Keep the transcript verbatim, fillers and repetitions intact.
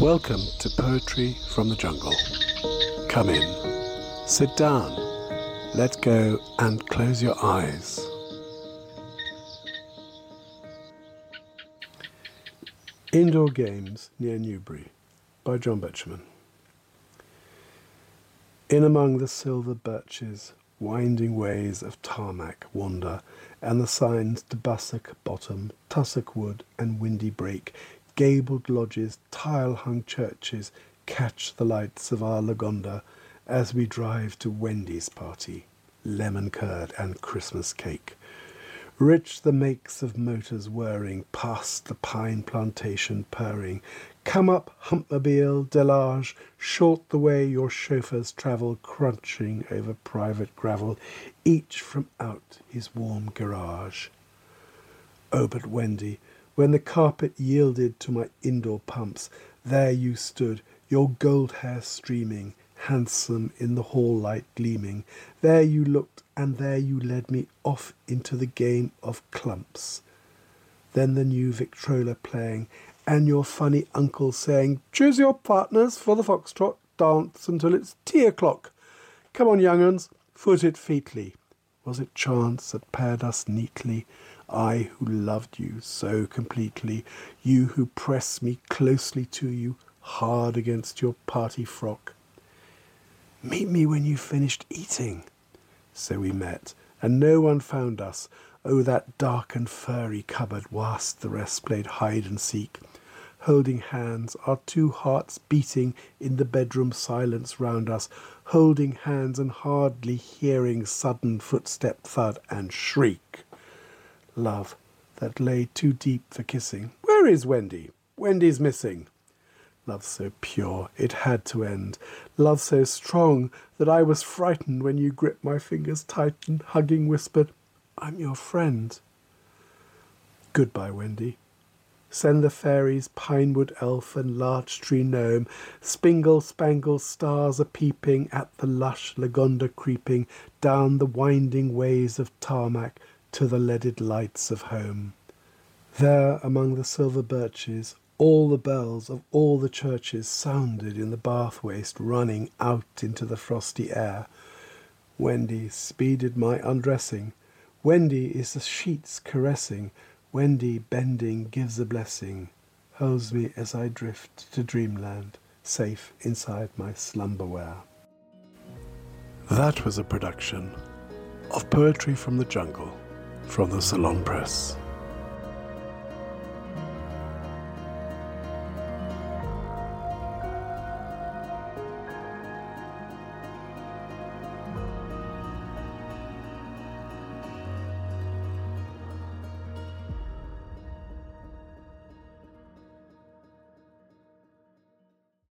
Welcome to Poetry from the Jungle. Come in, sit down, let go and close your eyes. Indoor Games Near Newbury by John Betjeman. In among the silver birches, winding ways of tarmac wander, and the signs to Bussock Bottom, Tussock Wood and Windy Break, gabled lodges, tile-hung churches, catch the lights of our Lagonda as we drive to Wendy's party, lemon curd and Christmas cake. Rich the makes of motors whirring, past the pine plantation purring. Come up Hupmobile, Delage, short the way your chauffeurs travel, crunching over private gravel, each from out his warm garage. Oh, but Wendy, when the carpet yielded to my indoor pumps, there you stood, your gold hair streaming, handsome in the hall light gleaming. There you looked, and there you led me off into the game of clumps. Then the new Victrola playing, and your funny uncle saying, "Choose your partners for the foxtrot dance until it's tea o'clock. Come on, young uns, foot it featly." Was it chance that paired us neatly? I who loved you so completely, you who pressed me closely to you, hard against your party frock. "Meet me when you've finished eating." So we met, and no one found us. Oh, that dark and furry cupboard, whilst the rest played hide and seek. Holding hands, our two hearts beating in the bedroom silence round us, holding hands and hardly hearing sudden footstep thud and shriek. Love that lay too deep for kissing. "Where is Wendy? Wendy's missing." Love so pure it had to end. Love so strong that I was frightened when you gripped my fingers tight and hugging whispered, "I'm your friend." Goodbye, Wendy. Send the fairies, pinewood elf and larch tree gnome, spingle spangle stars a-peeping, at the lush Lagonda creeping, down the winding ways of tarmac, to the leaded lights of home. There among the silver birches, all the bells of all the churches sounded in the bath waste, running out into the frosty air. Wendy speeded my undressing. Wendy is the sheets caressing. Wendy, bending, gives a blessing, holds me as I drift to dreamland, safe inside my slumberware. That was a production of Poetry from the Jungle, from the Salon Press.